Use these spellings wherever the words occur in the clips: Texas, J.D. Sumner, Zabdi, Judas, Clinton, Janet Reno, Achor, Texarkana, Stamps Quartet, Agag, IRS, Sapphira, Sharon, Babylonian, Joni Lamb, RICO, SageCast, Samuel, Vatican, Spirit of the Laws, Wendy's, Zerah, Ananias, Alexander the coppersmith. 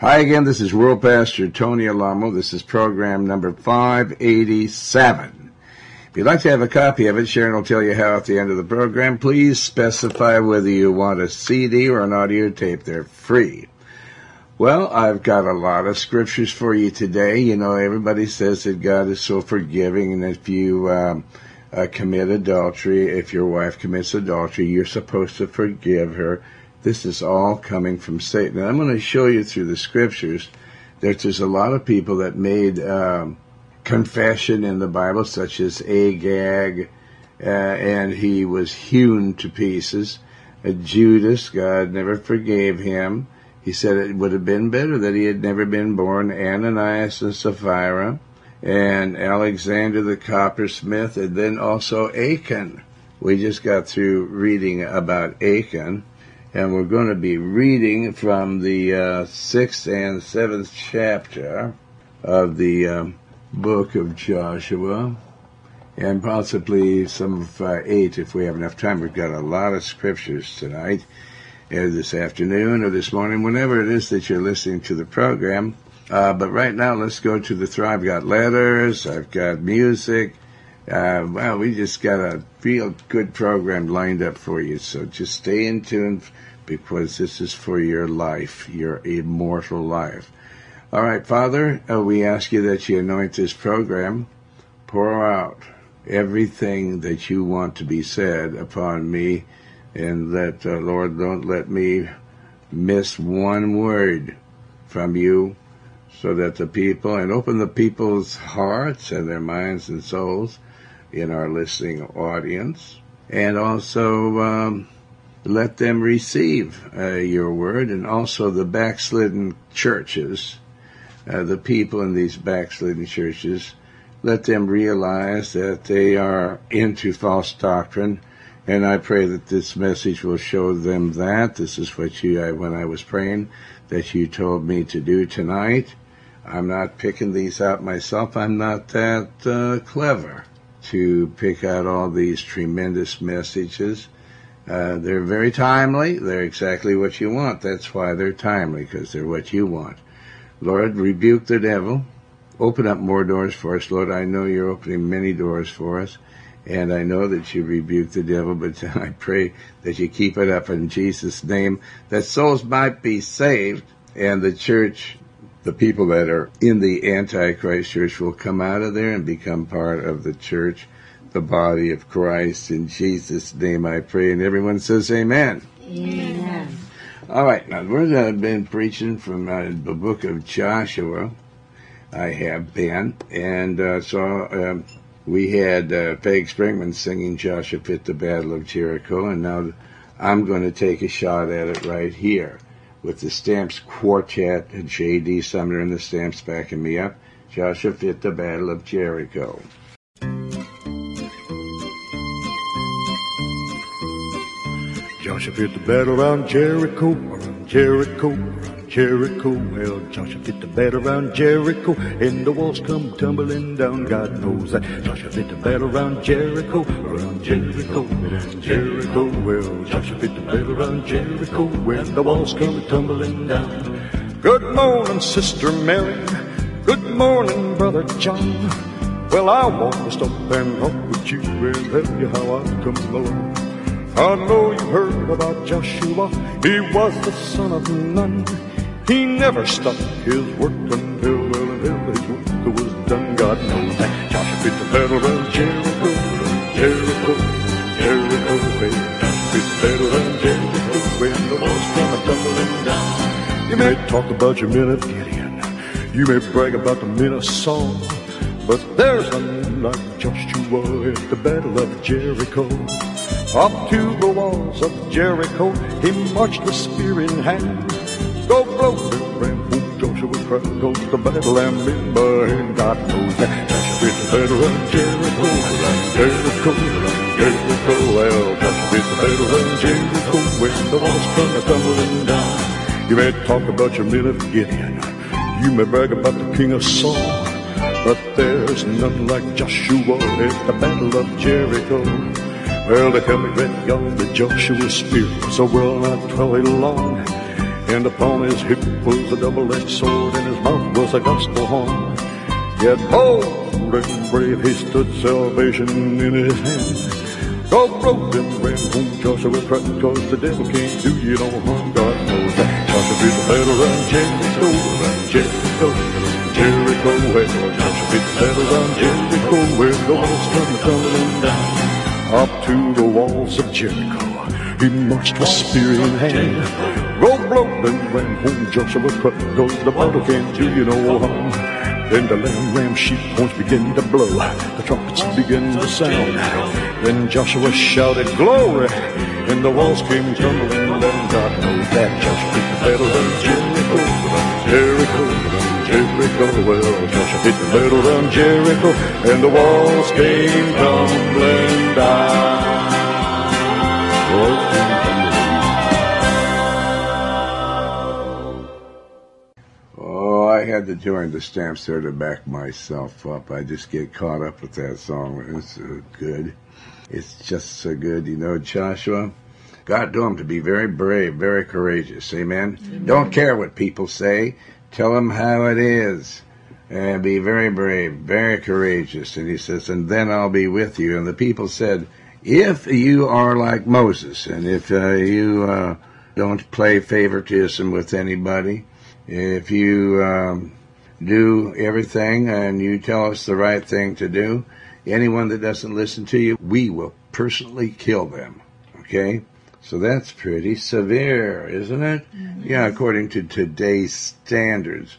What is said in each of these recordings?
Hi again, this is World Pastor Tony Alamo. This is program number 587. If you'd like to have a copy of it, Sharon will tell you how at the end of the program. Please specify whether you want a CD or an audio tape. They're free. Well, I've got a lot of scriptures for you today. You know, everybody says that God is so forgiving, and if you commit adultery, if your wife commits adultery, you're supposed to forgive her. This is all coming from Satan. And I'm going to show you through the scriptures that there's a lot of people that made confession in the Bible, such as Agag, and he was hewn to pieces. Judas, God never forgave him. He said it would have been better that he had never been born. Ananias and Sapphira, and Alexander the coppersmith, and then also Achan. We just got through reading about Achan, and we're going to be reading from the 6th and 7th chapter of the book of Joshua, and possibly some of 8 if we have enough time. We've got a lot of scriptures tonight, or this afternoon, or this morning, whenever it is that you're listening to the program. But right now, let's go to the throne. I've got letters, I've got music. Well, we just got a real good program lined up for you. So just stay in tune, because this is for your life, your immortal life. All right, Father, we ask you that you anoint this program. Pour out everything that you want to be said upon me, and that, Lord, don't let me miss one word from you, so that the people, and open the people's hearts and their minds and souls in our listening audience, and also let them receive your word, and also the backslidden churches, the people in these backslidden churches, let them realize that they are into false doctrine, and I pray that this message will show them that. This is what when I was praying, that you told me to do tonight. I'm not picking these out myself. I'm not that clever to pick out all these tremendous messages. They're very timely. They're exactly what you want. That's why they're timely, because they're what you want. Lord, rebuke the devil. Open up more doors for us, Lord. I know you're opening many doors for us, and I know that you rebuke the devil, but I pray that you keep it up in Jesus' name, that souls might be saved, and the church, the people that are in the Antichrist church, will come out of there and become part of the church, the body of Christ. In Jesus' name I pray, and everyone says amen. Amen. All right, now I've been preaching from the book of Joshua. I have been, and we had Peg Springman singing Joshua at the Battle of Jericho, and now I'm going to take a shot at it right here with the Stamps Quartet, and J.D. Sumner and the Stamps backing me up. Joshua at the Battle of Jericho. Joshua at the battle around Jericho, around Jericho, around Jericho. Well, Joshua at the battle around Jericho, and the walls come tumbling down, God knows that. Joshua at the battle around Jericho, around Jericho, around Jericho. Well, Joshua at the battle around Jericho, and the walls come tumbling down. Good morning, Sister Mary. Good morning, Brother John. Well, I want to stop and talk with you and tell you how I come along. I know you heard about Joshua, he was the son of none. He never stopped his work until his work was done. God knows that Joshua at the battle around Jericho, Jericho, Jericho. Joshua at the battle around Jericho, when the walls come tumbling down. You may talk about your men of Gideon, you may brag about the men of Saul, but there's a man like Joshua at the battle of Jericho. Up to the walls of Jericho, he marched with spear in hand. Go blow the ramp, Joshua cried, go to the battle and men by hand. God knows that Joshua at the battle of Jericho, around Jericho, around Jericho. Well, Joshua at the battle of Jericho, when the walls come tumbling down. You may talk about your men of Gideon, you may brag about the king of Saul, but there's none like Joshua at the battle of Jericho. Well, they tell me that God, that Joshua's spear was so well nigh 12 feet long. and upon his hip was a double-edged sword, and his mouth was a gospel horn. Yet bold and brave he stood, salvation in his hand. God rode and ran home, Joshua cried, 'Cause the devil can't do you no harm, God knows that. Joshua beat the battle round Jericho, round Jericho, Jericho, where Joshua beat the battle round Jericho, where the walls come tumbling down. Up to the walls of Jericho, he marched with spear in hand. Go blow, then ran home, Joshua cried, 'Cause the battle can't do you no harm. Then the lamb, ram, sheep horns began to blow, the trumpets began to sound. Then Joshua shouted, 'Glory!' and the walls came tumbling down. God knows that Joshua beat the battle round Jericho, Jericho, Jericho, well, Joshua hit the battle round Jericho, and the walls came tumbling down. Oh, I had to join the Stamps there to back myself up. I just get caught up with that song. It's so good. It's just so good. You know, Joshua, God told him to be very brave, very courageous. Amen? Amen. Don't care what people say. Tell them how it is, and be very brave, very courageous. And he says, and then I'll be with you. And the people said, if you are like Moses, and if you don't play favoritism with anybody, if you do everything and you tell us the right thing to do, anyone that doesn't listen to you, we will personally kill them, okay? So that's pretty severe, isn't it? Mm-hmm. Yeah, according to today's standards.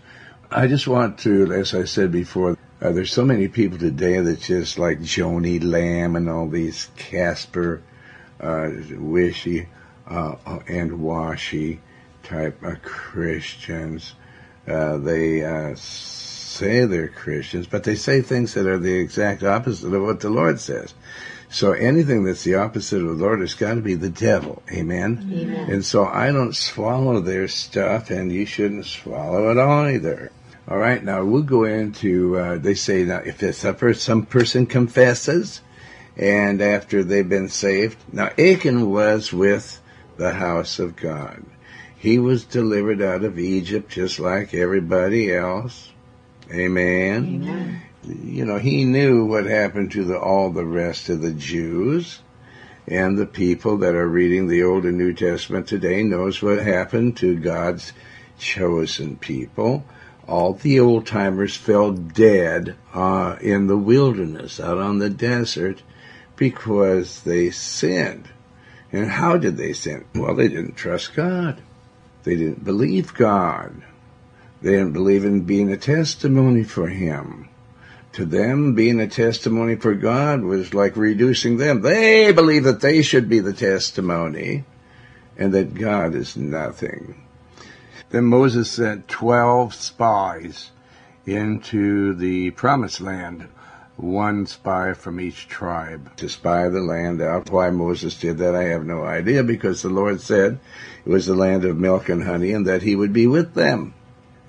I just want to, as I said before, there's so many people today that just like Joni Lamb and all these Casper, Wishy, and Washy type of Christians. They say they're Christians, but they say things that are the exact opposite of what the Lord says. So anything that's the opposite of the Lord has got to be the devil. Amen? Amen. And so I don't swallow their stuff, and you shouldn't swallow it all either. All right, now we'll go into, they say, now if some person confesses, and after they've been saved. Now Achan was with the house of God. He was delivered out of Egypt just like everybody else. Amen? Amen. You know, he knew what happened to all the rest of the Jews, and the people that are reading the Old and New Testament today knows what happened to God's chosen people. All the old-timers fell dead in the wilderness, out on the desert, because they sinned. And how did they sin? Well, they didn't trust God. They didn't believe God. They didn't believe in being a testimony for Him. To them, being a testimony for God was like reducing them. They believe that they should be the testimony and that God is nothing. Then Moses sent 12 spies into the promised land, one spy from each tribe, to spy the land out. Why Moses did that, I have no idea, because the Lord said it was the land of milk and honey and that he would be with them.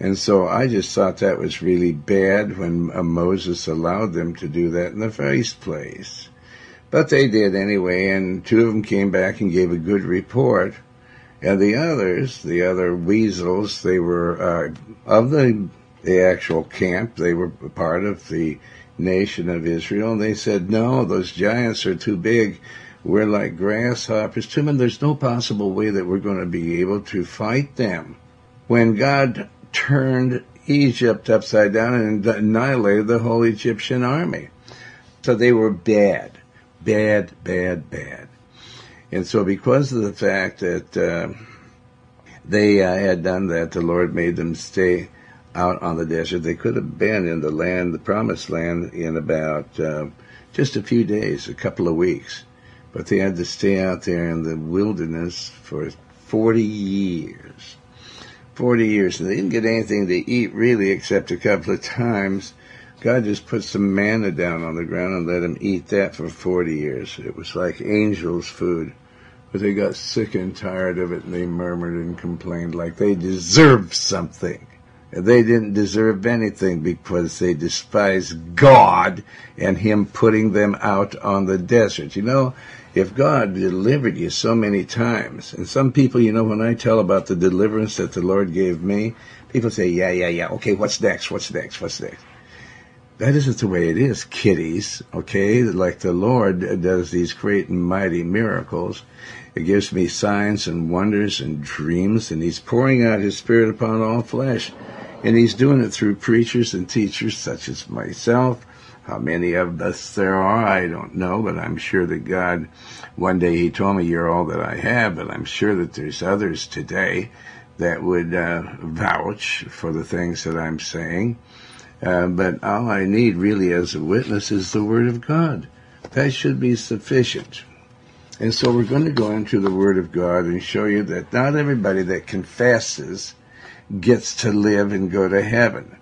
And so I just thought that was really bad when Moses allowed them to do that in the first place. But they did anyway, and two of them came back and gave a good report. And the other weasels, they were of the actual camp. They were part of the nation of Israel. And they said, no, those giants are too big. We're like grasshoppers to them. There's no possible way that we're going to be able to fight them. When God turned Egypt upside down and annihilated the whole Egyptian army. So they were bad, bad, bad, bad. And so because of the fact that they had done that, the Lord made them stay out on the desert. They could have been in the land, the promised land, in about just a few days, a couple of weeks. But they had to stay out there in the wilderness for 40 years. 40 years, and they didn't get anything to eat really except a couple of times. God just put some manna down on the ground and let them eat that for 40 years. It was like angels' food. But they got sick and tired of it, and they murmured and complained like they deserved something. They didn't deserve anything because they despised God and Him putting them out on the desert. You know, if God delivered you so many times, and some people, you know, when I tell about the deliverance that the Lord gave me, people say, yeah, okay, what's next? That isn't the way it is, kiddies, okay? Like the Lord does these great and mighty miracles. It gives me signs and wonders and dreams, and he's pouring out his Spirit upon all flesh. And he's doing it through preachers and teachers such as myself. How many of us there are, I don't know, but I'm sure that God, one day he told me, you're all that I have, but I'm sure that there's others today that would vouch for the things that I'm saying. But all I need really as a witness is the Word of God. That should be sufficient. And so we're going to go into the Word of God and show you that not everybody that confesses gets to live and go to heaven,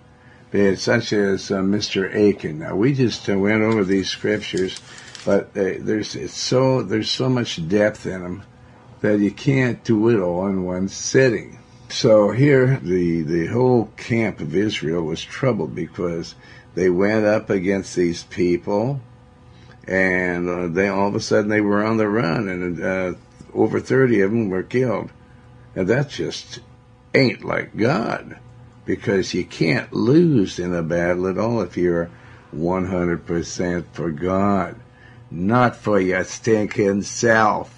such as Mr. Achan. Now, we just went over these scriptures, but there's so much depth in them that you can't do it all in one sitting. So here, the whole camp of Israel was troubled because they went up against these people, and they all of a sudden they were on the run, and over 30 of them were killed. And that just ain't like God, because you can't lose in a battle at all if you're 100% for God, not for your stinking self.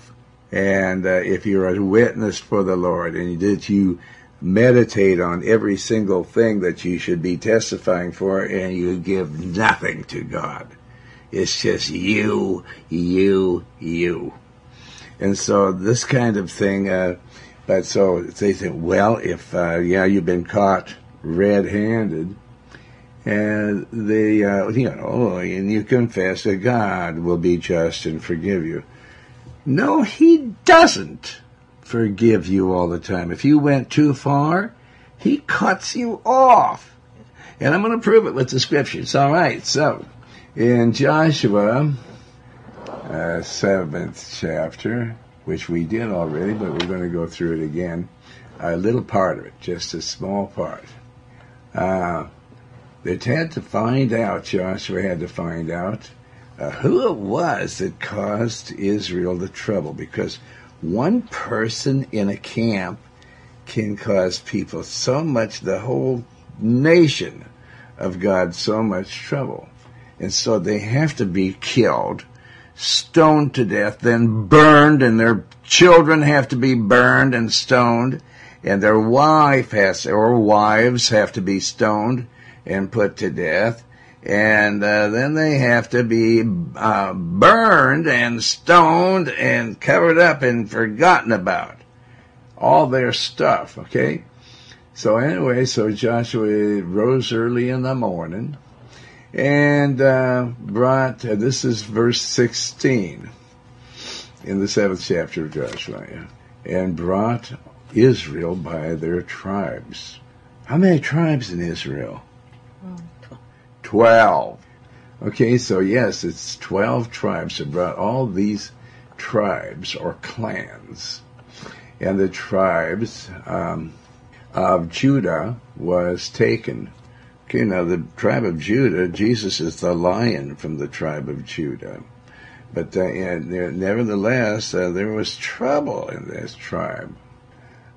And if you're a witness for the Lord and that you meditate on every single thing that you should be testifying for, and you give nothing to God, it's just you. And so this kind of thing, but so they think, well, if, you've been caught red-handed, and they, and you confess that God will be just and forgive you. No, he doesn't forgive you all the time. If you went too far, he cuts you off. And I'm going to prove it with the scriptures. All right, so in Joshua 7th chapter, which we did already, but we're going to go through it again, a little part of it, just a small part. Joshua had to find out who it was that caused Israel the trouble, because one person in a camp can cause people so much, the whole nation of God, so much trouble. And so they have to be killed, stoned to death, then burned, and their children have to be burned and stoned, and their wives have to be stoned and put to death. And then they have to be burned and stoned and covered up and forgotten about. All their stuff, okay? So anyway, Joshua rose early in the morning and brought, this is verse 16 in the 7th chapter of Joshua, and brought Israel by their tribes. How many tribes in Israel? 12. Okay, so yes, it's 12 tribes that brought all these tribes or clans. And the tribes of Judah was taken. Okay, now the tribe of Judah, Jesus is the lion from the tribe of Judah. But nevertheless, there was trouble in this tribe.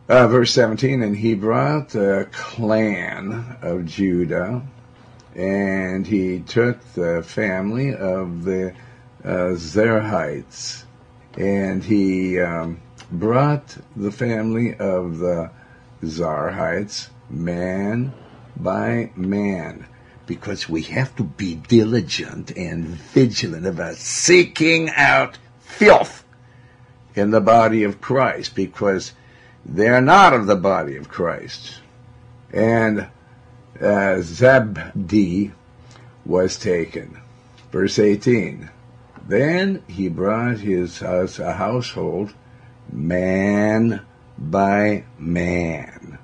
Verse 17, and he brought the clan of Judah, and he took the family of the Zerahites, and he brought the family of the Zarahites man by man, because we have to be diligent and vigilant about seeking out filth in the body of Christ, because they're not of the body of Christ. And Zabdi was taken. Verse 18. Then he brought his household man by man,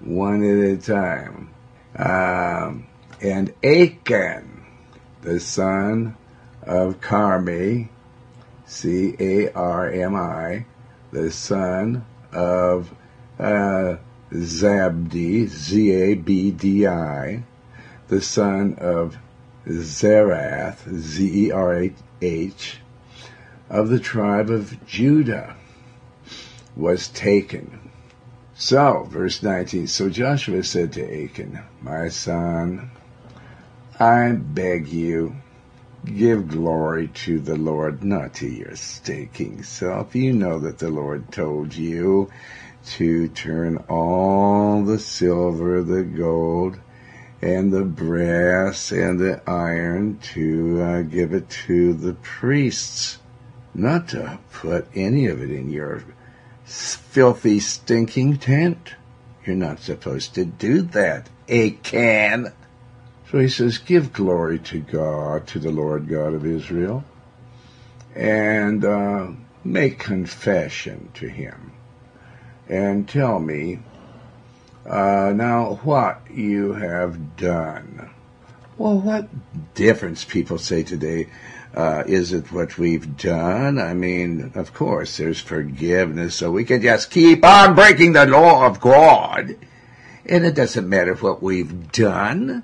one at a time. And Achan, the son of Carmi, C-A-R-M-I, the son of Zabdi, Z-A-B-D-I, the son of Zerah, Z-E-R-H, of the tribe of Judah was taken. So, verse 19, so Joshua said to Achan, my son, I beg you, give glory to the Lord, not to your stinking self. You know that the Lord told you to turn all the silver, the gold, and the brass, and the iron to give it to the priests, not to put any of it in your filthy, stinking tent. You're not supposed to do that, Achan. So he says, give glory to God, to the Lord God of Israel, and make confession to him, and tell me, now what you have done. Well, what difference, people say today, is it what we've done? I mean, of course, there's forgiveness, so we can just keep on breaking the law of God, and it doesn't matter what we've done.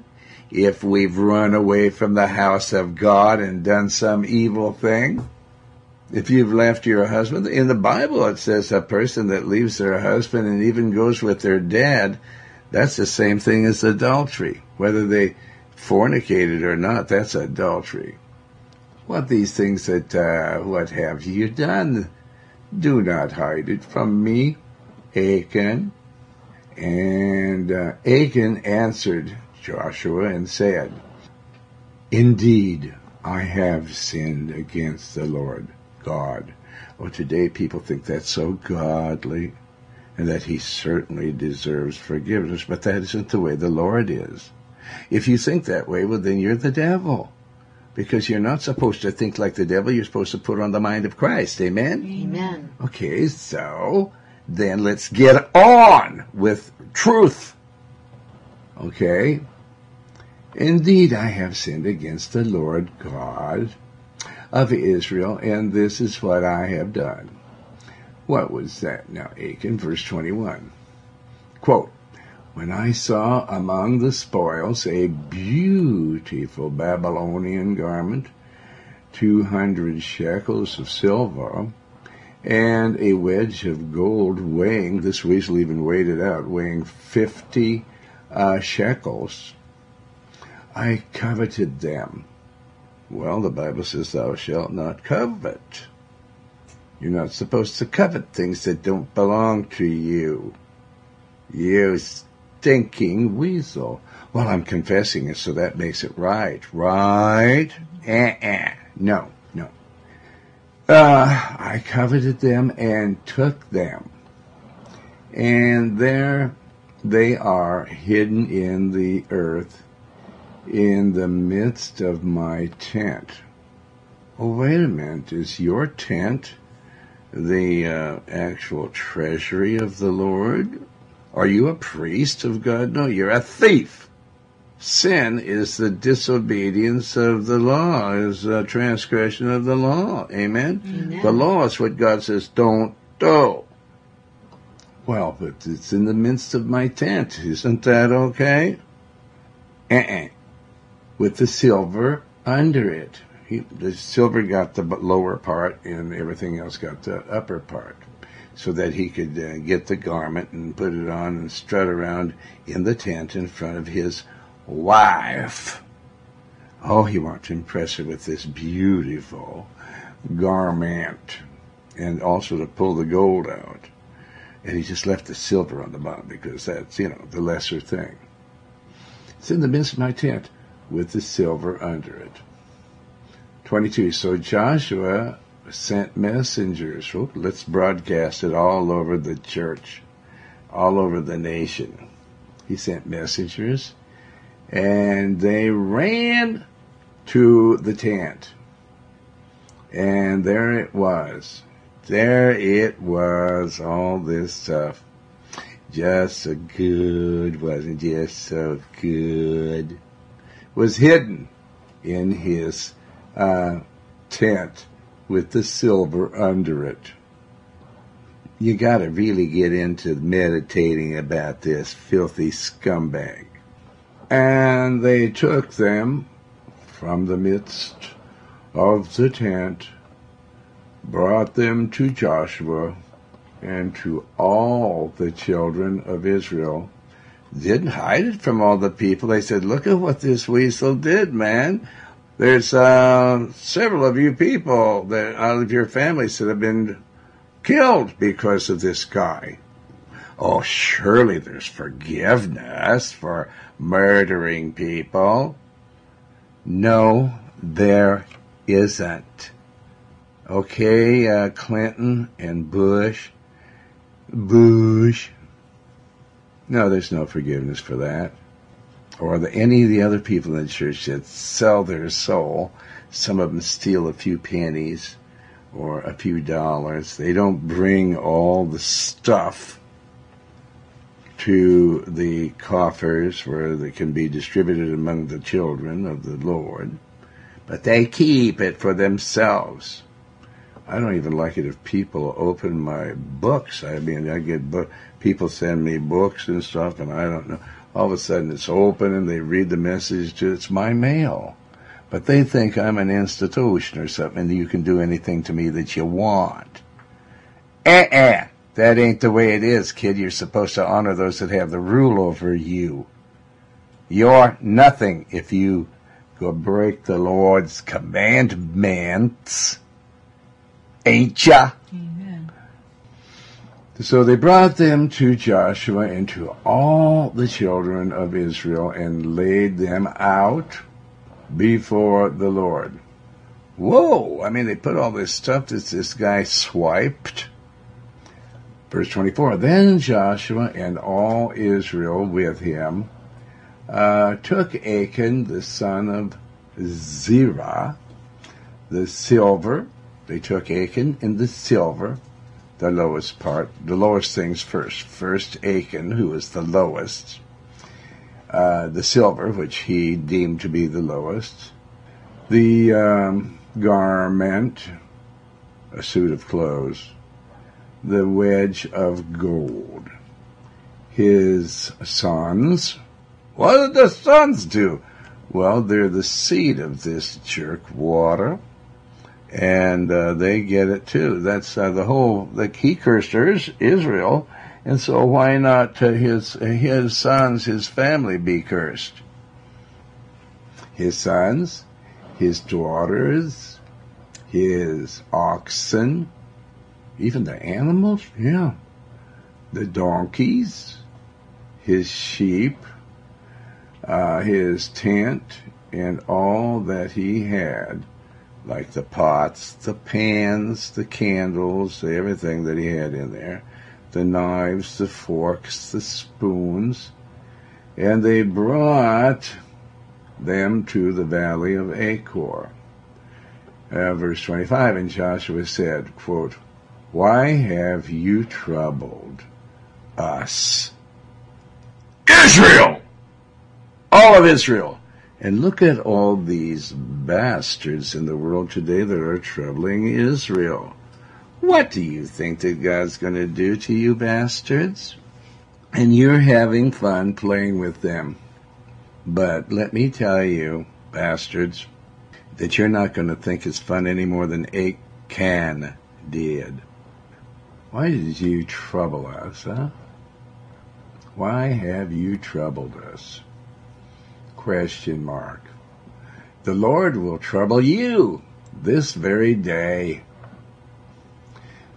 If we've run away from the house of God and done some evil thing, if you've left your husband, in the Bible it says a person that leaves their husband and even goes with their dad, that's the same thing as adultery. Whether they fornicated or not, that's adultery. What these things that, what have you done? Do not hide it from me, Achan. And Achan answered Joshua and said, indeed, I have sinned against the Lord God. Oh, today people think that's so godly and that he certainly deserves forgiveness, but that isn't the way the Lord is. If you think that way, well, then you're the devil, because you're not supposed to think like the devil. You're supposed to put on the mind of Christ. Amen? Amen. Okay, so then let's get on with truth. Okay? Indeed, I have sinned against the Lord God of Israel, and this is what I have done. What was that? Now, Achan, verse 21. Quote, when I saw among the spoils a beautiful Babylonian garment, 200 shekels of silver, and a wedge of gold weighing, this weasel even weighed it out, weighing 50 shekels, I coveted them. Well, the Bible says, thou shalt not covet. You're not supposed to covet things that don't belong to you. You stinking weasel. Well, I'm confessing it, so that makes it right. Right? No. I coveted them and took them. And there they are, hidden in the earth, in the midst of my tent. Oh, wait a minute. Is your tent the actual treasury of the Lord? Are you a priest of God? No, you're a thief. Sin is the disobedience of the law, is a transgression of the law. Amen? Amen. The law is what God says, don't do. Well, but it's in the midst of my tent. Isn't that okay? With the silver under it. The silver got the lower part and everything else got the upper part, so that he could get the garment and put it on and strut around in the tent in front of his wife. Oh, he wanted to impress her with this beautiful garment, and also to pull the gold out. And he just left the silver on the bottom, because that's, you know, the lesser thing. It's in the midst of my tent with the silver under it. 22. So Joshua sent messengers. Oh, let's broadcast it all over the church, all over the nation. He sent messengers, and they ran to the tent. And there it was. There it was, all this stuff. Just so good, wasn't just so good. Was hidden in his tent with the silver under it. You got to really get into meditating about this filthy scumbag. And they took them from the midst of the tent brought them to Joshua and to all the children of Israel. Didn't hide it from all the people. They said, look at what this weasel did, man. There's several of you people that out of your families that have been killed because of this guy. Oh, surely there's forgiveness for murdering people. No, there isn't. Okay, Clinton and Bush. No, there's no forgiveness for that. Or any of the other people in the church that sell their soul. Some of them steal a few pennies or a few dollars. They don't bring all the stuff to the coffers where they can be distributed among the children of the Lord. But they keep it for themselves. I don't even like it if people open my books. I mean, I get people send me books and stuff, and I don't know. All of a sudden, it's open, and they read the message. It's my mail. But they think I'm an institution or something, and you can do anything to me that you want. That ain't the way it is, kid. You're supposed to honor those that have the rule over you. You're nothing if you go break the Lord's commandments. Ain't ya? Amen. So they brought them to Joshua and to all the children of Israel and laid them out before the Lord. Whoa! I mean, they put all this stuff that this guy swiped. Verse 24, then Joshua and all Israel with him took Achan, the son of Zerah, the silver. They took Achan and the silver, the lowest part, the lowest things first. First Achan, who was the lowest, the silver, which he deemed to be the lowest, the garment, a suit of clothes, the wedge of gold. His sons, what did the sons do? Well, they're the seed of this jerk water. And they get it too. That's the whole. He cursed Israel, and so why not his sons, his family be cursed? His sons, his daughters, his oxen, even the animals, the donkeys, his sheep, his tent, and all that he had. Like the pots, the pans, the candles, everything that he had in there, the knives, the forks, the spoons, and they brought them to the valley of Achor. Verse 25, and Joshua said, quote, why have you troubled us, Israel, all of Israel? And look at all these bastards in the world today that are troubling Israel. What do you think that God's going to do to you bastards? And you're having fun playing with them. But let me tell you, bastards, that you're not going to think it's fun any more than Achan did. Why did you trouble us, huh? Why have you troubled us? Question mark. The Lord will trouble you this very day.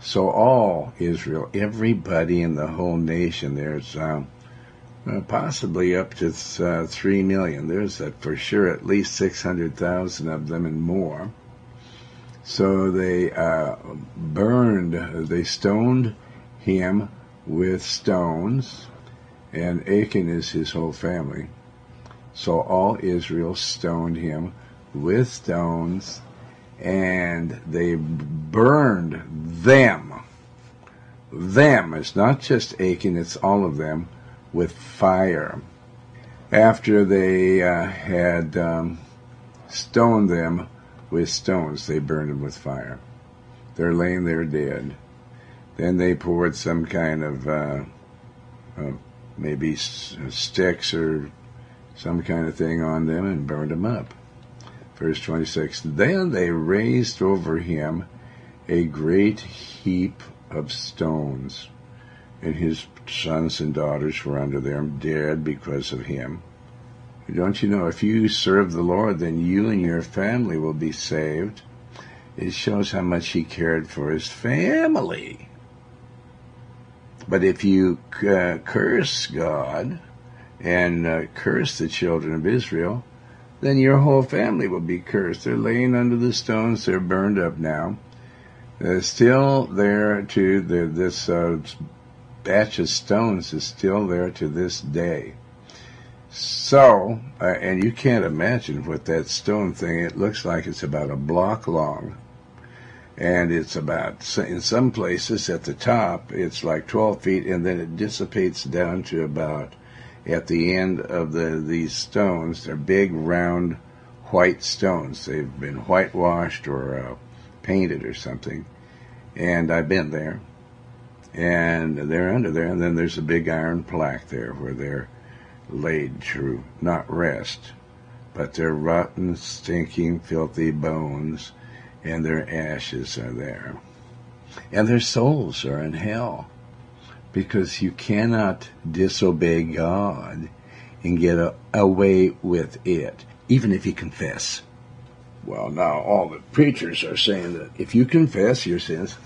So all Israel, everybody in the whole nation, there's possibly up to 3 million. There's for sure at least 600,000 of them and more. So they they stoned him with stones, and Achan is his whole family. So all Israel stoned him with stones, and they burned them. Them, it's not just Achan, it's all of them, with fire. After they had stoned them with stones, they burned them with fire. They're laying there dead. Then they poured some kind of maybe sticks or some kind of thing on them and burned them up. Verse 26, then they raised over him a great heap of stones, and his sons and daughters were under them, dead because of him. Don't you know, if you serve the Lord, then you and your family will be saved. It shows how much he cared for his family. But if you curse God and curse the children of Israel, then your whole family will be cursed. They're laying under the stones. They're burned up now. They're still there to this batch of stones is still there to this day. So, and you can't imagine what that stone thing, it looks like it's about a block long. And it's about, in some places at the top, it's like 12 feet, and then it dissipates down to about, at the end of these stones, they're big, round, white stones. They've been whitewashed or painted or something. And I've been there. And they're under there, and then there's a big iron plaque there where they're laid through, not rest, but their rotten, stinking, filthy bones and their ashes are there. And their souls are in hell, because you cannot disobey God and get away with it, even if you confess. Well, now all the preachers are saying that if you confess your sins,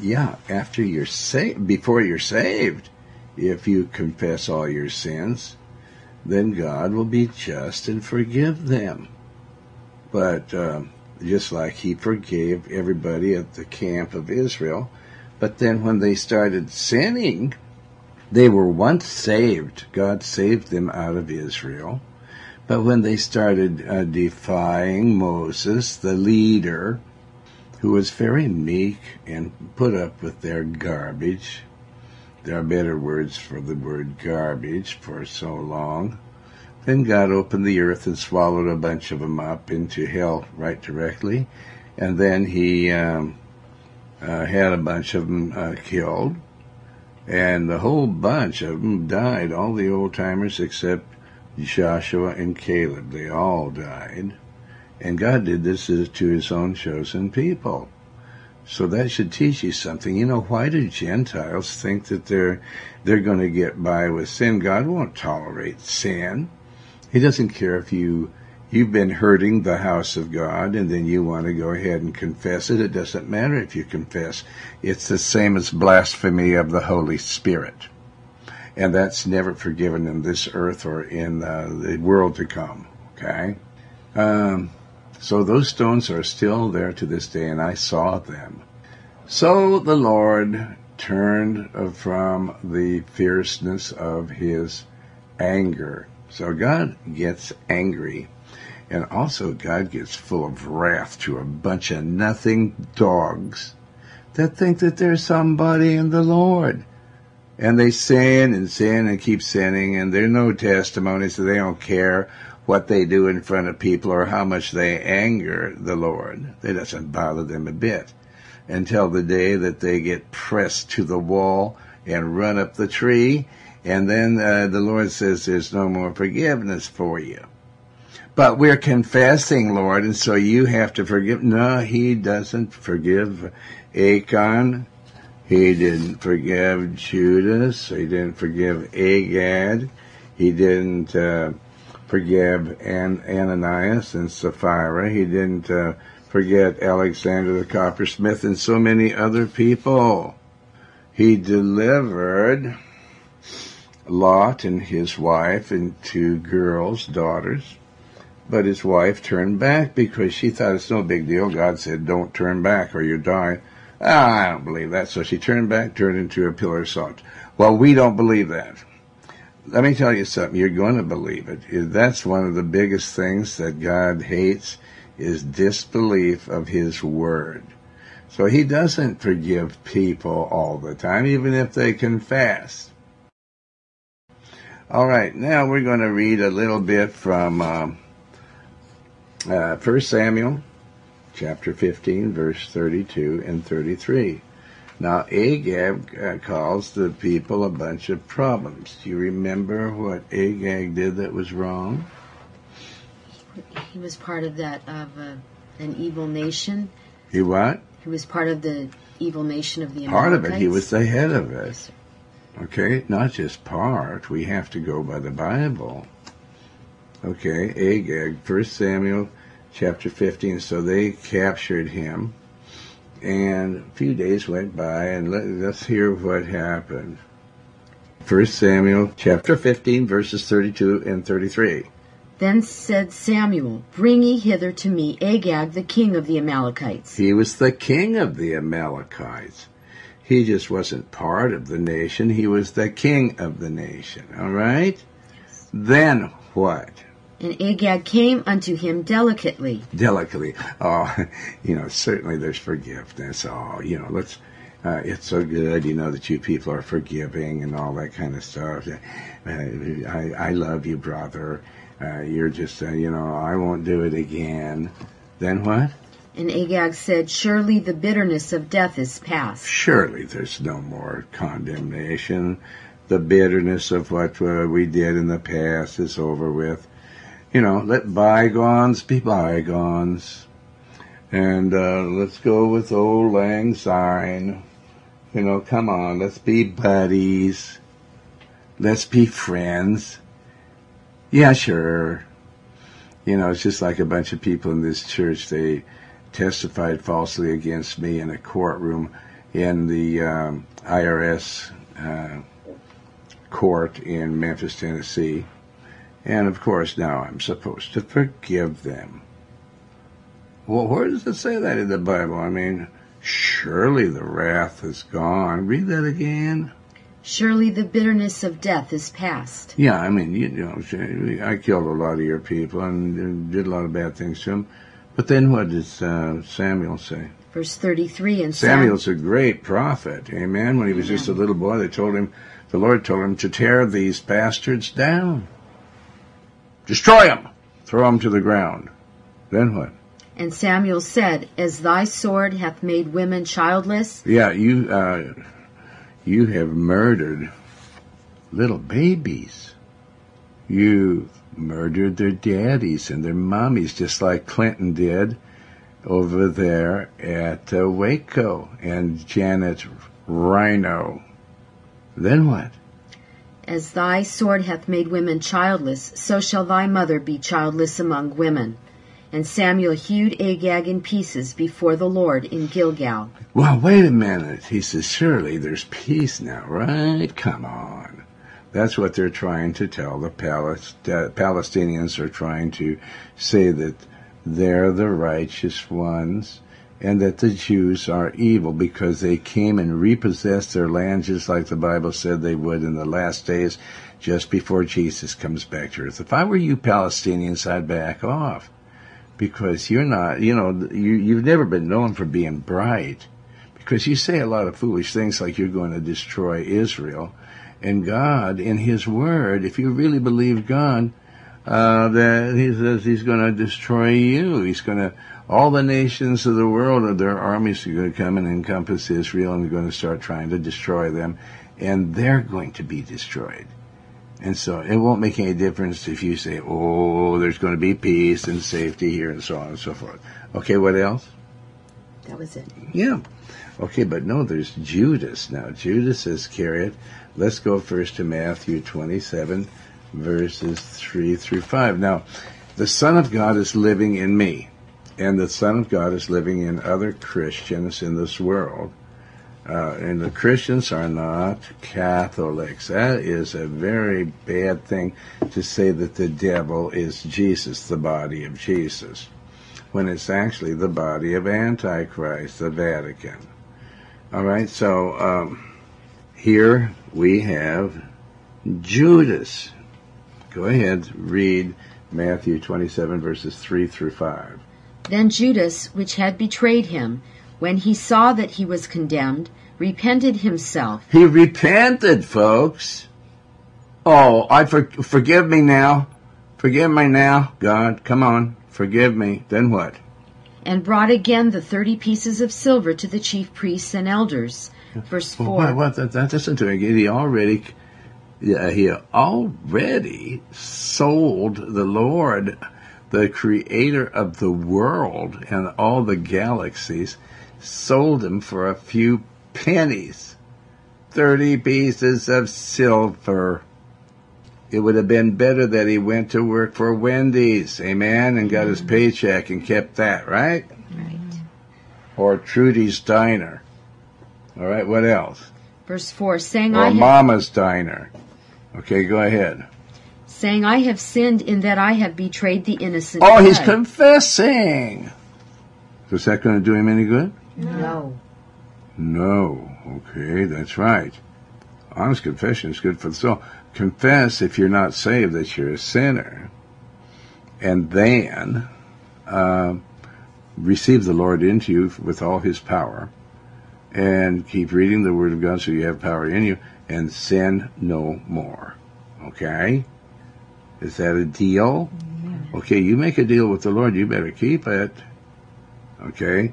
yeah, after you're saved, before you're saved, if you confess all your sins, then God will be just and forgive them. But just like he forgave everybody at the camp of Israel, but then when they started sinning, they were once saved. God saved them out of Israel. But when they started defying Moses, the leader, who was very meek and put up with their garbage — there are better words for the word garbage — for so long, then God opened the earth and swallowed a bunch of them up into hell right directly. And then he had a bunch of them killed, and the whole bunch of them died, all the old-timers except Joshua and Caleb. They all died. And God did this to his own chosen people. So that should teach you something. You know, why do Gentiles think that they're going to get by with sin? God won't tolerate sin. He doesn't care if you've been hurting the house of God and then you want to go ahead and confess it. It doesn't matter if you confess. It's the same as blasphemy of the Holy Spirit. And that's never forgiven in this earth or in the world to come. Okay? So those stones are still there to this day, and I saw them. So the Lord turned from the fierceness of his anger. So God gets angry, and also God gets full of wrath to a bunch of nothing dogs that think that there's somebody in the Lord. And they sin and sin and keep sinning, and they're no testimony, so they don't care what they do in front of people or how much they anger the Lord. It doesn't bother them a bit until the day that they get pressed to the wall and run up the tree, and then the Lord says there's no more forgiveness for you. But we're confessing, Lord, and so you have to forgive. No, he doesn't forgive Achan. He didn't forgive Judas. He didn't forgive Agag. He didn't forgive Ananias and Sapphira. He didn't forget Alexander the coppersmith and so many other people. He delivered Lot and his wife and two girls, daughters. But his wife turned back because she thought it's no big deal. God said, don't turn back or you die. I don't believe that. So she turned back, turned into a pillar of salt. Well, we don't believe that. Let me tell you something. You're going to believe it. That's one of the biggest things that God hates, is disbelief of his word. So he doesn't forgive people all the time, even if they confess. All right, now we're going to read a little bit from 1 Samuel chapter 15, verse 32 and 33. Now, Agag calls the people a bunch of problems. Do you remember what Agag did that was wrong? He was part of an evil nation. He what? He was part of the evil nation of the Amalekites. Part of it. He was the head of it. Yes, okay, not just part. We have to go by the Bible. Okay, Agag, 1 Samuel chapter 15. So they captured him, and a few days went by, and let's hear what happened. 1 Samuel chapter 15, verses 32 and 33. Then said Samuel, Bring ye hither to me Agag, the king of the Amalekites. He was the king of the Amalekites. He just wasn't part of the nation. He was the king of the nation. All right? Yes. Then what? And Agag came unto him delicately. Delicately. Oh, you know, certainly there's forgiveness. Oh, you know, let's... it's so good, you know, that you people are forgiving and all that kind of stuff. I love you, brother. You're just, you know, I won't do it again. Then what? And Agag said, Surely the bitterness of death is past. Surely there's no more condemnation. The bitterness of what we did in the past is over with. You know, let bygones be bygones. And let's go with old Lang Syne. You know, come on, let's be buddies. Let's be friends. Yeah, sure. You know, it's just like a bunch of people in this church. They testified falsely against me in a courtroom in the IRS court in Memphis, Tennessee. And, of course, now I'm supposed to forgive them. Well, where does it say that in the Bible? I mean, surely the wrath is gone. Read that again. Surely the bitterness of death is past. Yeah, I mean, you know, I killed a lot of your people and did a lot of bad things to them. But then what does Samuel say? Verse 33 and Samuel's a great prophet, amen? When he was just a little boy, they told him, the Lord told him to tear these bastards down. Destroy them. Throw them to the ground. Then what? And Samuel said, As thy sword hath made women childless. Yeah, You have murdered little babies. You murdered their daddies and their mommies, just like Clinton did over there at Waco and Janet Reno. Then what? As thy sword hath made women childless, so shall thy mother be childless among women. And Samuel hewed Agag in pieces before the Lord in Gilgal. Well, wait a minute. He says, surely there's peace now, right? Come on. That's what they're trying to tell the Palestinians. Are trying to say that they're the righteous ones and that the Jews are evil because they came and repossessed their land just like the Bible said they would in the last days just before Jesus comes back to earth. If I were you Palestinians, I'd back off. Because you're not, you know, you've never been known for being bright. Because you say a lot of foolish things like you're going to destroy Israel. And God, in His Word, if you really believe God, that He says He's going to destroy you. He's going to, all the nations of the world and their armies are going to come and encompass Israel and they're going to start trying to destroy them. And they're going to be destroyed. And so it won't make any difference if you say, oh, there's going to be peace and safety here and so on and so forth. Okay, what else? That was it. Yeah. Okay, but no, there's Judas now. Judas is carried. Let's go first to Matthew 27, verses 3 through 5. Now, the Son of God is living in me, and the Son of God is living in other Christians in this world. And the Christians are not Catholics. That is a very bad thing to say that the devil is Jesus, the body of Jesus, when it's actually the body of Antichrist, the Vatican. All right, so here we have Judas. Go ahead, read Matthew 27, verses 3 through 5. Then Judas, which had betrayed him, when he saw that he was condemned, repented himself. He repented, folks. Oh, forgive me now. Forgive me now. God, come on. Forgive me. Then what? And brought again the 30 pieces of silver to the chief priests and elders. Verse 4. Well, that doesn't do it. He already sold the Lord, the creator of the world and all the galaxies, sold him for a few pennies, 30 pieces of silver. It would have been better that he went to work for Wendy's, amen, and got his paycheck and kept that, right? Right. Or Trudy's diner. All right, what else? Verse 4, saying, or Mama's diner. Okay, go ahead. Saying, I have sinned in that I have betrayed the innocent. Oh, he's confessing. Is that going to do him any good? No. No. Okay, that's right. Honest confession is good for the soul. Confess, if you're not saved, that you're a sinner. And then receive the Lord into you with all his power. And keep reading the Word of God so you have power in you. And sin no more. Okay? Is that a deal? Yeah. Okay, you make a deal with the Lord, you better keep it. Okay?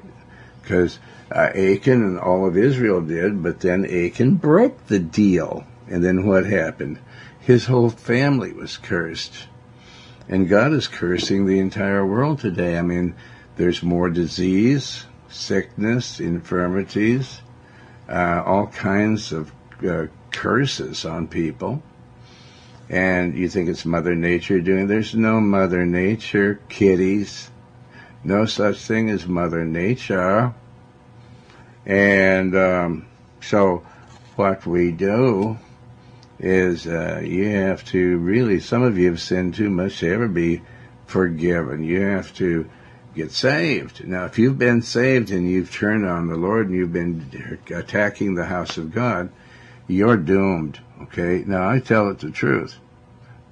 Because Achan and all of Israel did, but then Achan broke the deal. And then what happened? His whole family was cursed. And God is cursing the entire world today. I mean, there's more disease, sickness, infirmities, all kinds of curses on people. And you think it's Mother Nature doing? There's no Mother Nature, kiddies. No such thing as Mother Nature. And so what we do is you have to really, some of you have sinned too much to ever be forgiven. You have to get saved. Now, if you've been saved and you've turned on the Lord and you've been attacking the house of God, you're doomed, okay? Now, I tell it the truth.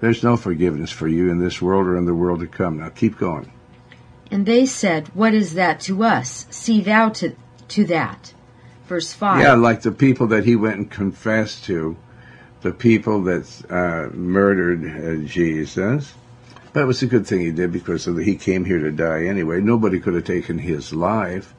There's no forgiveness for you in this world or in the world to come. Now, keep going. And they said, what is that to us? See thou to that. Verse 5. Yeah, like the people that he went and confessed to, the people that murdered Jesus. But it was a good thing he did, because he came here to die anyway. Nobody could have taken his life.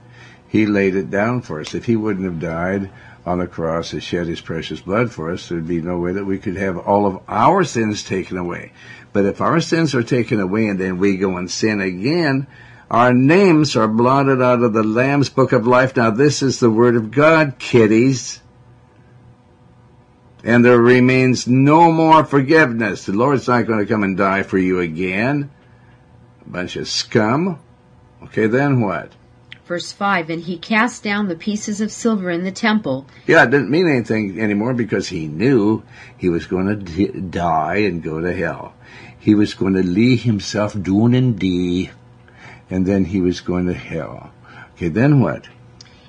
He laid it down for us. If he wouldn't have died on the cross and shed his precious blood for us, there'd be no way that we could have all of our sins taken away. But if our sins are taken away and then we go and sin again, our names are blotted out of the Lamb's Book of Life. Now, this is the Word of God, kiddies. And there remains no more forgiveness. The Lord's not going to come and die for you again. A bunch of scum. Okay, then what? Verse 5, and he cast down the pieces of silver in the temple. Yeah, it didn't mean anything anymore, because he knew he was going to die and go to hell. He was going to lay himself down and die, and then he was going to hell. Okay, then what?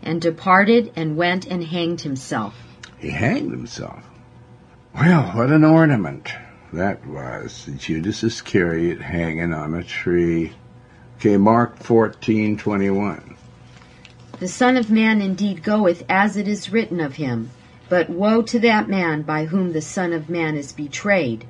And departed and went and hanged himself. He hanged himself. Well, what an ornament that was. Judas Iscariot hanging on a tree. Okay, Mark 14:21. The Son of Man indeed goeth as it is written of him, but woe to that man by whom the Son of Man is betrayed.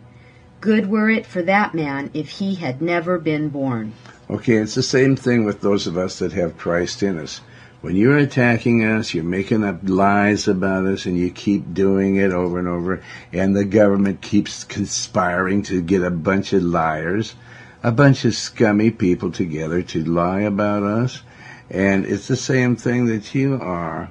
Good were it for that man if he had never been born. Okay, it's the same thing with those of us that have Christ in us. When you're attacking us, you're making up lies about us, and you keep doing it over and over, and the government keeps conspiring to get a bunch of liars, a bunch of scummy people together to lie about us. And it's the same thing that you are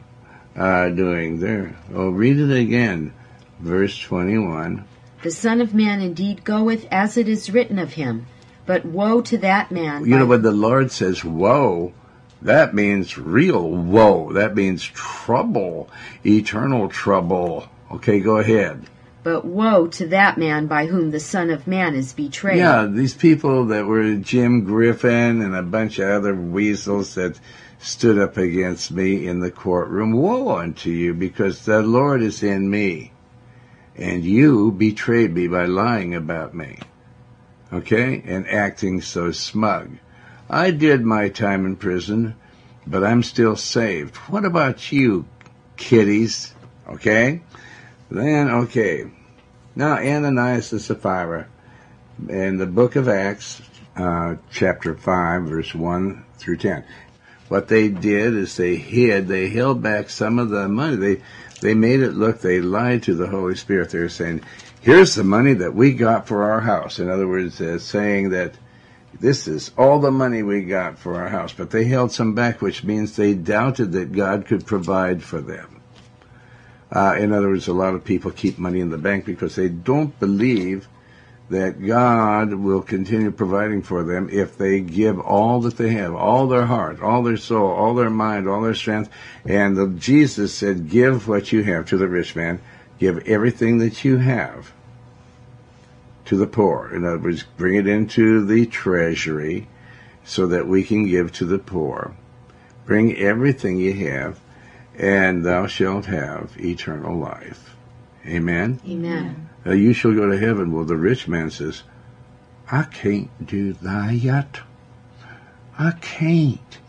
doing there. Oh, read it again, verse 21. The Son of Man indeed goeth as it is written of him, but woe to that man. You know, when the Lord says woe, that means real woe. That means trouble, eternal trouble. Okay, go ahead. But woe to that man by whom the Son of Man is betrayed. Yeah, these people that were Jim Griffin and a bunch of other weasels that stood up against me in the courtroom. Woe unto you, because the Lord is in me, and you betrayed me by lying about me, okay, and acting so smug. I did my time in prison, but I'm still saved. What about you, kiddies, okay? Then, okay, now Ananias and Sapphira, in the book of Acts, chapter 5, verse 1 through 10. What they did is they held back some of the money. They made it look, they lied to the Holy Spirit. They were saying, here's the money that we got for our house. In other words, saying that this is all the money we got for our house. But they held some back, which means they doubted that God could provide for them. In other words, a lot of people keep money in the bank because they don't believe that God will continue providing for them if they give all that they have, all their heart, all their soul, all their mind, all their strength. And Jesus said, give what you have to the rich man. Give everything that you have to the poor. In other words, bring it into the treasury so that we can give to the poor. Bring everything you have, and thou shalt have eternal life. Amen? Amen. Now you shall go to heaven. Well, the rich man says, I can't do that. I can't.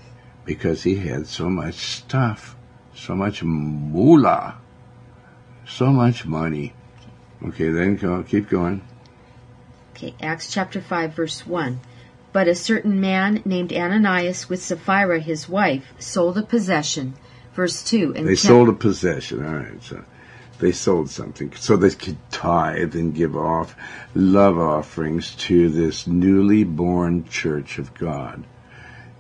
Because he had so much stuff, so much moolah, so much money. Okay, then go, keep going. Okay, Acts chapter 5, verse 1. But a certain man named Ananias with Sapphira, his wife, sold a possession. Verse 2. And they sold a possession. All right, so they sold something so they could tithe and give off love offerings to this newly born church of God.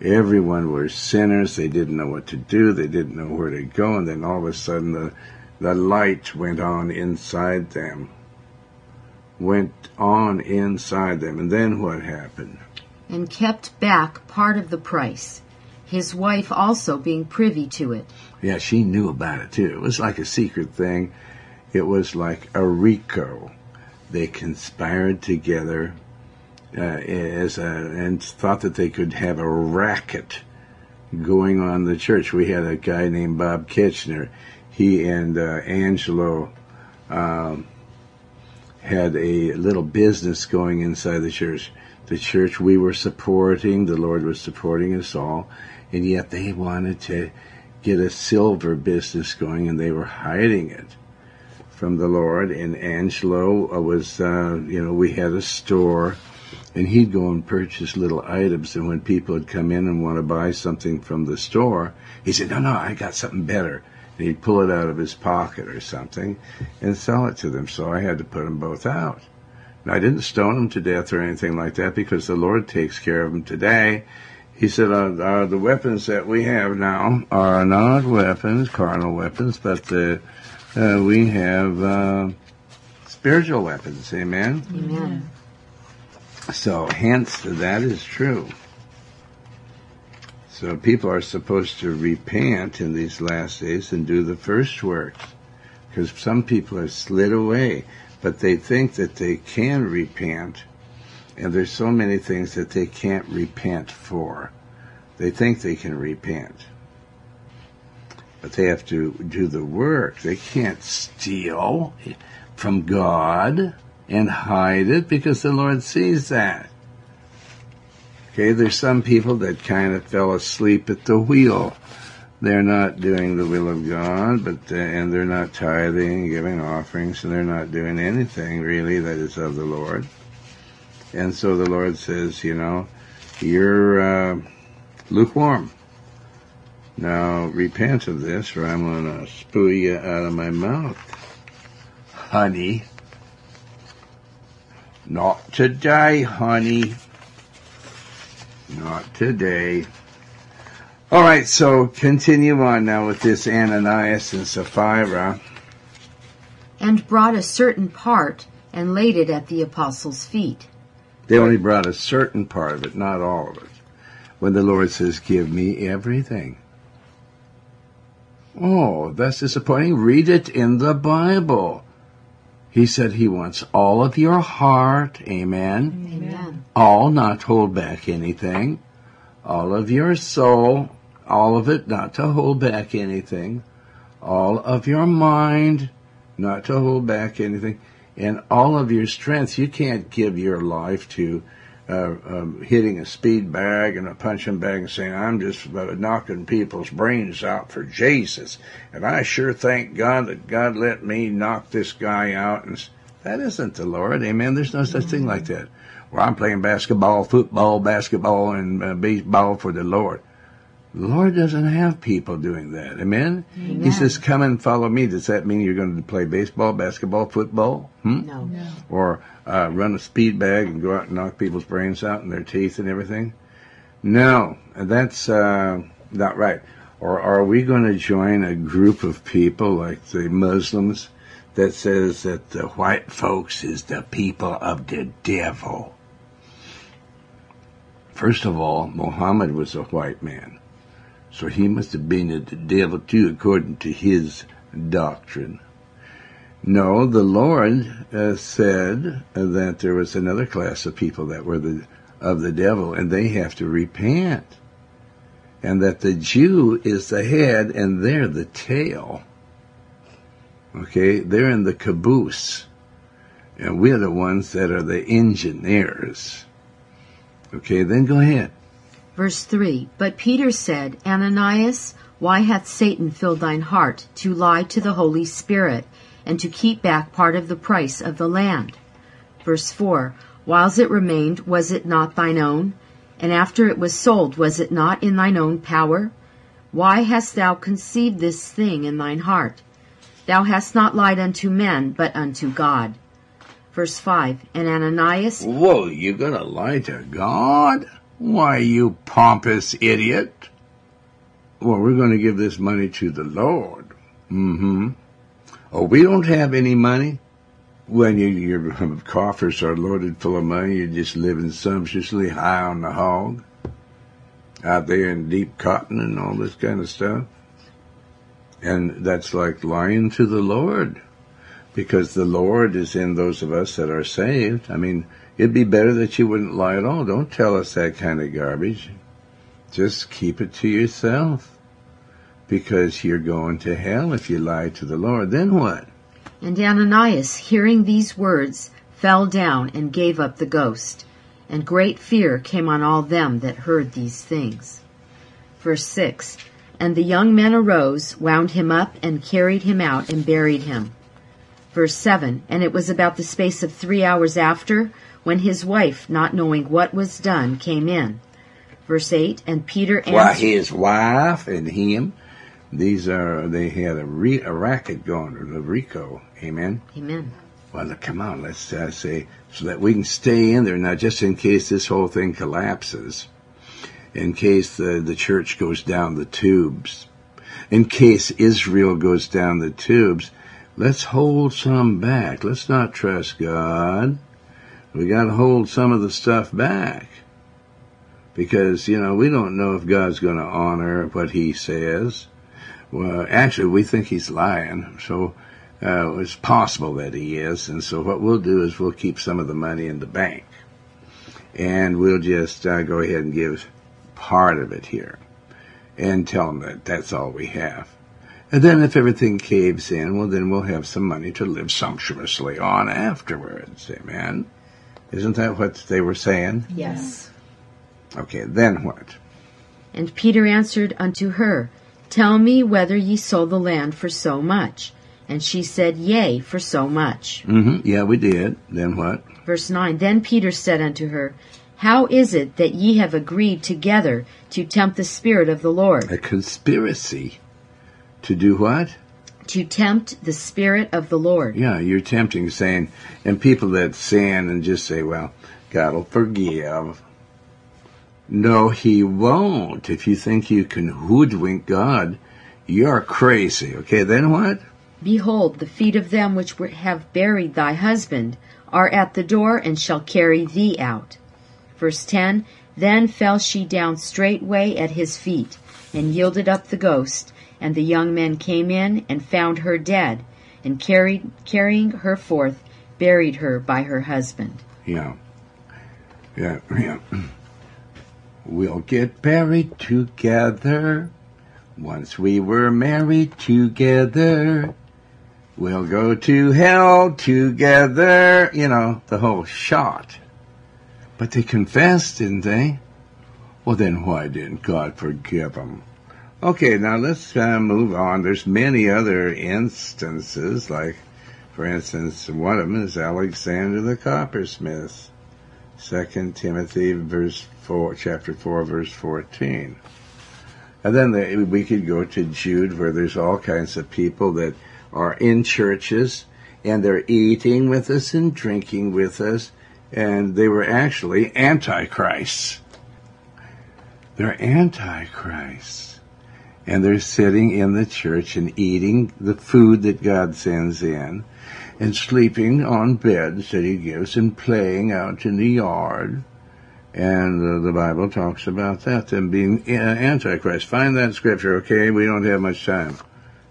Everyone were sinners. They didn't know what to do. They didn't know where to go. And then all of a sudden the light went on inside them. And then what happened? And kept back part of the price, his wife also being privy to it. Yeah, she knew about it too. It was like a secret thing. It was like a RICO. They conspired together and thought that they could have a racket going on in the church. We had a guy named Bob Kitchener. He and Angelo had a little business going inside the church. The church we were supporting, the Lord was supporting us all, and yet they wanted to get a silver business going, and they were hiding it from the Lord. And Angelo was, we had a store, and he'd go and purchase little items, and when people would come in and want to buy something from the store, he said, no, I got something better. And he'd pull it out of his pocket or something and sell it to them. So I had to put them both out. Now, I didn't stone them to death or anything like that because the Lord takes care of them today. He said, the weapons that we have now are not weapons, carnal weapons, but we have spiritual weapons. Amen? Amen. So, hence, that is true. So people are supposed to repent in these last days and do the first works, because some people have slid away, but they think that they can repent, and there's so many things that they can't repent for. They think they can repent, but they have to do the work. They can't steal from God and hide it, because the Lord sees that. Okay, there's some people that kind of fell asleep at the wheel. They're not doing the will of God, and they're not tithing, giving offerings, and they're not doing anything, really, that is of the Lord. And so the Lord says, you're lukewarm. Now, repent of this, or I'm going to spew you out of my mouth. Honey. Not today, honey. Not today. All right, so continue on now with this Ananias and Sapphira. And brought a certain part and laid it at the apostles' feet. They only brought a certain part of it, not all of it. When the Lord says, give me everything. Oh, that's disappointing. Read it in the Bible. He said he wants all of your heart, amen? Amen. All, not to hold back anything. All of your soul, all of it, not to hold back anything. All of your mind, not to hold back anything. And all of your strength. You can't give your life to hitting a speed bag and a punching bag and saying, I'm just knocking people's brains out for Jesus, and I sure thank God that God let me knock this guy out. And that isn't the Lord, amen? There's no such thing like that. Well, I'm playing basketball, football, and baseball for the Lord. The Lord doesn't have people doing that. Amen? Amen? He says, come and follow me. Does that mean you're going to play baseball, basketball, football? No. Or run a speed bag and go out and knock people's brains out and their teeth and everything? No, that's not right. Or are we going to join a group of people like the Muslims that says that the white folks is the people of the devil? First of all, Muhammad was a white man. So he must have been the devil too, according to his doctrine. No, the Lord said that there was another class of people that were of the devil, and they have to repent. And that the Jew is the head, and they're the tail. Okay? They're in the caboose. And we're the ones that are the engineers. Okay, then go ahead. Verse 3, But Peter said, Ananias, why hath Satan filled thine heart to lie to the Holy Spirit, and to keep back part of the price of the land? Verse 4, Whiles it remained, was it not thine own? And after it was sold, was it not in thine own power? Why hast thou conceived this thing in thine heart? Thou hast not lied unto men, but unto God. Verse 5, And Ananias... Whoa, you're going to lie to God? Why, you pompous idiot. Well, we're going to give this money to the Lord. Oh, we don't have any money. When your coffers are loaded full of money, you're just living sumptuously high on the hog, out there in deep cotton and all this kind of stuff. And that's like lying to the Lord, because the Lord is in those of us that are saved. I mean, it'd be better that you wouldn't lie at all. Don't tell us that kind of garbage. Just keep it to yourself, because you're going to hell if you lie to the Lord. Then what? And Ananias, hearing these words, fell down and gave up the ghost. And great fear came on all them that heard these things. Verse 6, And the young men arose, wound him up, and carried him out, and buried him. Verse 7, And it was about the space of 3 hours after, when his wife, not knowing what was done, came in. Verse 8, And Peter answered... Why, his wife and him, they had a racket going, a RICO, amen? Amen. Well, come on, let's say, so that we can stay in there now, just in case this whole thing collapses, in case the church goes down the tubes, in case Israel goes down the tubes, let's hold some back. Let's not trust God. We got to hold some of the stuff back, because, you know, we don't know if God's going to honor what he says. Well, actually, we think he's lying, so it's possible that he is. And so what we'll do is we'll keep some of the money in the bank, and we'll just go ahead and give part of it here and tell him that that's all we have. And then if everything caves in, well, then we'll have some money to live sumptuously on afterwards. Amen? Isn't that what they were saying? Yes. Okay, then what? And Peter answered unto her, Tell me whether ye sold the land for so much. And she said, Yea, for so much. Yeah, we did. Then what? Verse 9, Then Peter said unto her, How is it that ye have agreed together to tempt the Spirit of the Lord? A conspiracy. To do what? To tempt the Spirit of the Lord. Yeah, you're tempting, saying, and people that sin and just say, well, God will forgive. No, he won't. If you think you can hoodwink God, you're crazy. Okay, then what? Behold, the feet of them which have buried thy husband are at the door, and shall carry thee out. Verse 10, Then fell she down straightway at his feet, and yielded up the ghost. And the young men came in and found her dead, and carrying her forth, buried her by her husband. Yeah. We'll get buried together. Once we were married together, we'll go to hell together. You know, the whole shot. But they confessed, didn't they? Well, then why didn't God forgive them? Okay, now let's move on. There's many other instances, like, for instance, one of them is Alexander the coppersmith, 2 Timothy chapter 4, verse 14. And then we could go to Jude, where there's all kinds of people that are in churches, and they're eating with us and drinking with us, and they were actually antichrists. They're antichrists. And they're sitting in the church and eating the food that God sends in, and sleeping on beds that he gives, and playing out in the yard. And the Bible talks about that, them being antichrist. Find that scripture, okay? We don't have much time.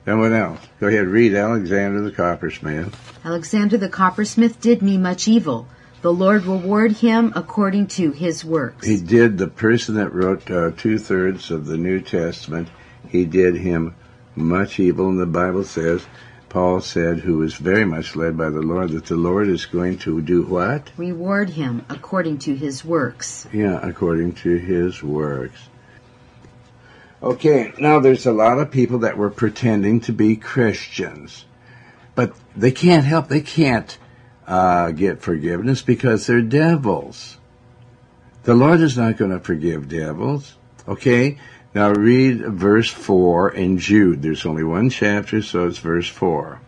Then what else? Go ahead, read Alexander the Coppersmith. Alexander the Coppersmith did me much evil. The Lord reward him according to his works. He did, the person that wrote two-thirds of the New Testament, he did him much evil. And the Bible says, Paul said, who was very much led by the Lord, that the Lord is going to do what? Reward him according to his works. Yeah, according to his works. Okay, now there's a lot of people that were pretending to be Christians, but they can't help, they can't get forgiveness because they're devils. The Lord is not going to forgive devils, okay? Now read verse 4 in Jude. There's only one chapter, so it's verse 4.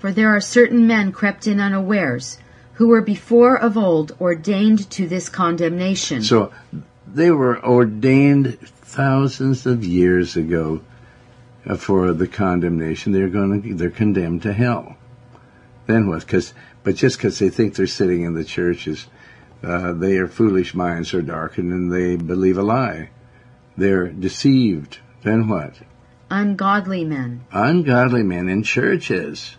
For there are certain men crept in unawares, who were before of old ordained to this condemnation. So they were ordained thousands of years ago for the condemnation. They're condemned to hell. Then what? But just because they think they're sitting in the churches, their foolish minds are darkened and they believe a lie. They're deceived. Then what? Ungodly men. Ungodly men in churches.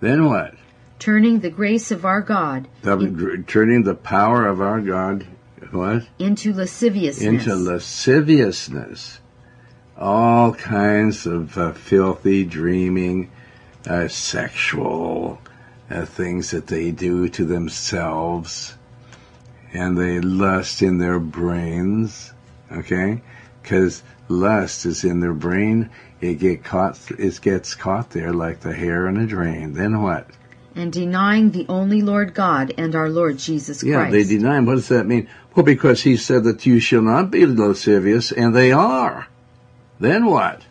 Then what? Turning the grace of our God. Turning the power of our God, what? Into lasciviousness. Into lasciviousness. All kinds of filthy, dreaming, sexual things that they do to themselves. And they lust in their brains. Okay? Because lust is in their brain. It gets caught there like the hair in a drain. Then what? And denying the only Lord God and our Lord Jesus Christ. Yeah, they deny him. What does that mean? Well, because he said that you shall not be lascivious, and they are. Then what?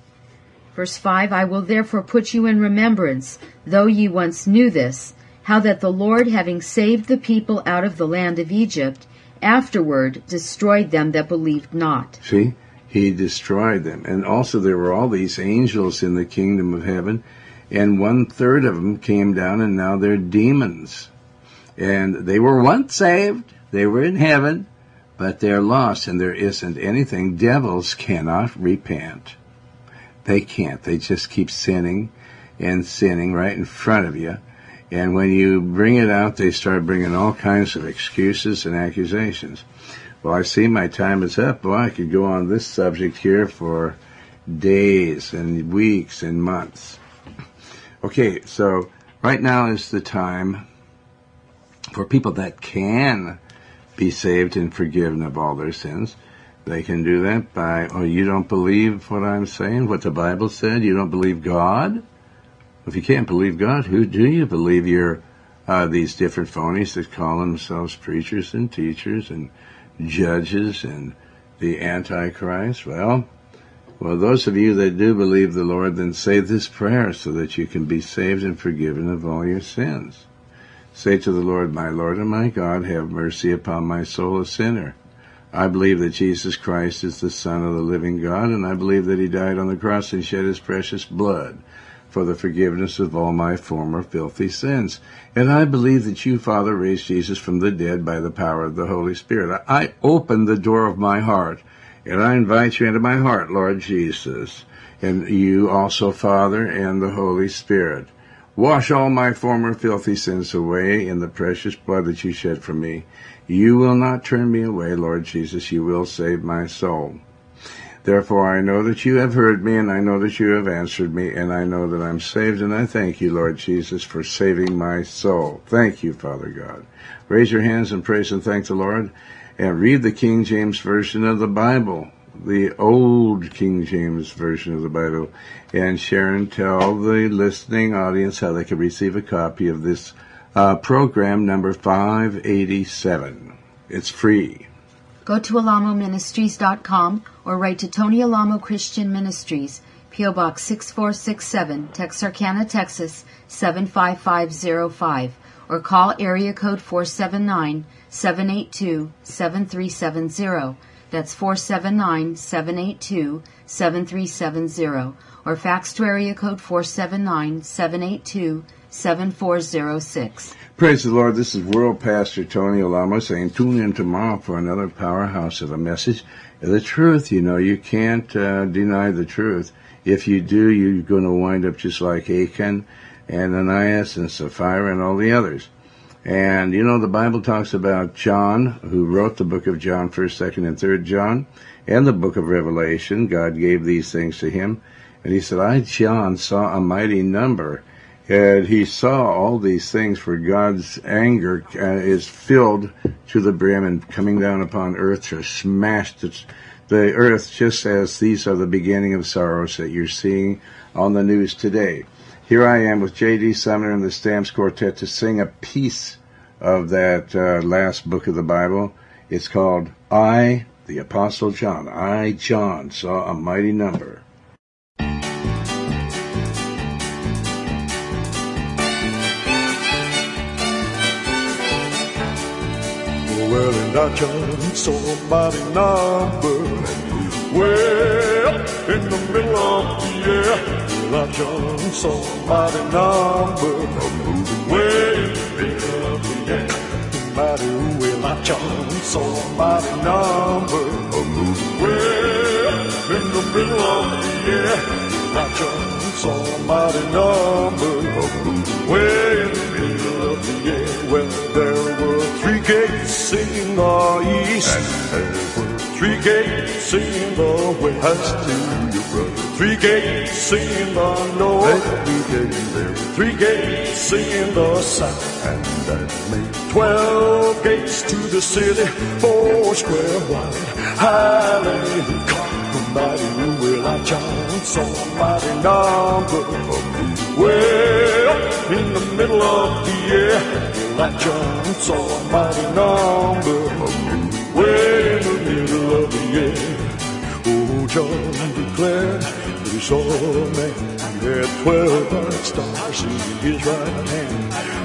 Verse 5, I will therefore put you in remembrance, though ye once knew this, how that the Lord, having saved the people out of the land of Egypt, afterward destroyed them that believed not. See, he destroyed them. And also there were all these angels in the kingdom of heaven, and 1/3 of them came down, and now they're demons. And they were once saved, they were in heaven, but they're lost, and there isn't anything. Devils cannot repent. They can't. They just keep sinning and sinning right in front of you. And when you bring it out, they start bringing all kinds of excuses and accusations. Well, I see my time is up. Well, I could go on this subject here for days and weeks and months. Okay, so right now is the time for people that can be saved and forgiven of all their sins. They can do that by, you don't believe what I'm saying, what the Bible said? You don't believe God? If you can't believe God, who do you believe? You're these different phonies that call themselves preachers and teachers and judges and the Antichrist. Well, those of you that do believe the Lord, then say this prayer so that you can be saved and forgiven of all your sins. Say to the Lord, my Lord and my God, have mercy upon my soul, a sinner. I believe that Jesus Christ is the Son of the living God, and I believe that he died on the cross and shed his precious blood for the forgiveness of all my former filthy sins. And I believe that you, Father, raised Jesus from the dead by the power of the Holy Spirit. I open the door of my heart, and I invite you into my heart, Lord Jesus, and you also, Father, and the Holy Spirit. Wash all my former filthy sins away in the precious blood that you shed for me. You will not turn me away, Lord Jesus. You will save my soul. Therefore, I know that you have heard me, and I know that you have answered me, and I know that I'm saved, and I thank you, Lord Jesus, for saving my soul. Thank you, Father God. Raise your hands and praise and thank the Lord, and read the King James Version of the Bible, the old King James Version of the Bible, and Sharon, tell the listening audience how they can receive a copy of this program number 587. It's free. Go to alamoministries.com or write to Tony Alamo Christian Ministries, P.O. Box 6467, Texarkana, Texas 75505, or call area code 479-782-7370. That's 479-782-7370, or fax to area code 479-782-7406. Praise the Lord. This is World Pastor Tony Alamo saying tune in tomorrow for another powerhouse of a message. The truth, you know, you can't deny the truth. If you do, you're going to wind up just like Achan and Ananias and Sapphira and all the others. And, you know, the Bible talks about John, who wrote the book of John, 1st, 2nd, and 3rd John, and the book of Revelation. God gave these things to him. And he said, I, John, saw a mighty number. And he saw all these things, for God's anger is filled to the brim and coming down upon earth to smash the earth, just as these are the beginning of sorrows that you're seeing on the news today. Here I am with J.D. Sumner and the Stamps Quartet to sing a piece of that last book of the Bible. It's called, I, the Apostle John. I, John, saw a mighty number. Well, and I, John, saw a mighty number, way up in the middle of the air. I, John, saw a mighty number, way in the middle of the air. Mighty, well, I, John, saw a mighty number, way up in the middle of the air. I, John, saw a mighty number, way in the middle of the air. Well, there were three gates in the east, and there were three gates in the west. Three gates in the north, three gates in the south, and that made 12 gates to the city, 4 square wide. Hallelujah, mighty will I, John, saw a mighty number, way up in the middle of the air. Will I, John, saw a mighty number, way in the middle of the air. John declared that he saw a man who had 12 dark stars in his right hand.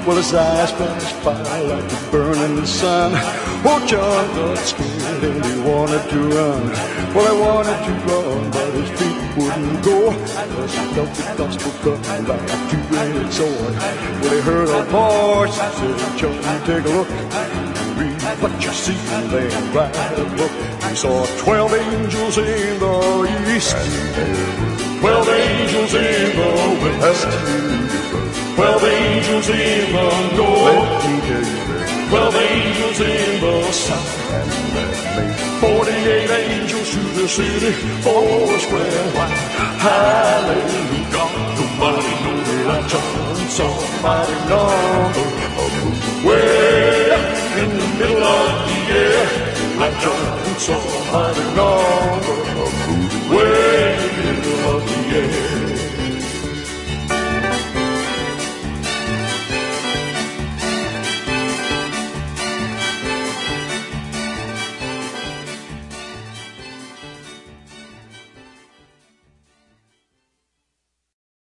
Well, his eyes flashed by like the burning sun. Oh, John got scared and he wanted to run. Well, he wanted to run, but his feet wouldn't go. Because he felt the gospel coming like a two-bladed sword. Well, he heard a voice that said, John, take a look. Read what you see and then write a book. He saw 12 angels in the east, 12 angels in the west, 12 angels in the north, 12 angels in the south, and 48 angels to the city, 4 square wide. Hallelujah, nobody know that I, John, saw a mighty number, way up in the middle of the air. I, John, saw a mighty number.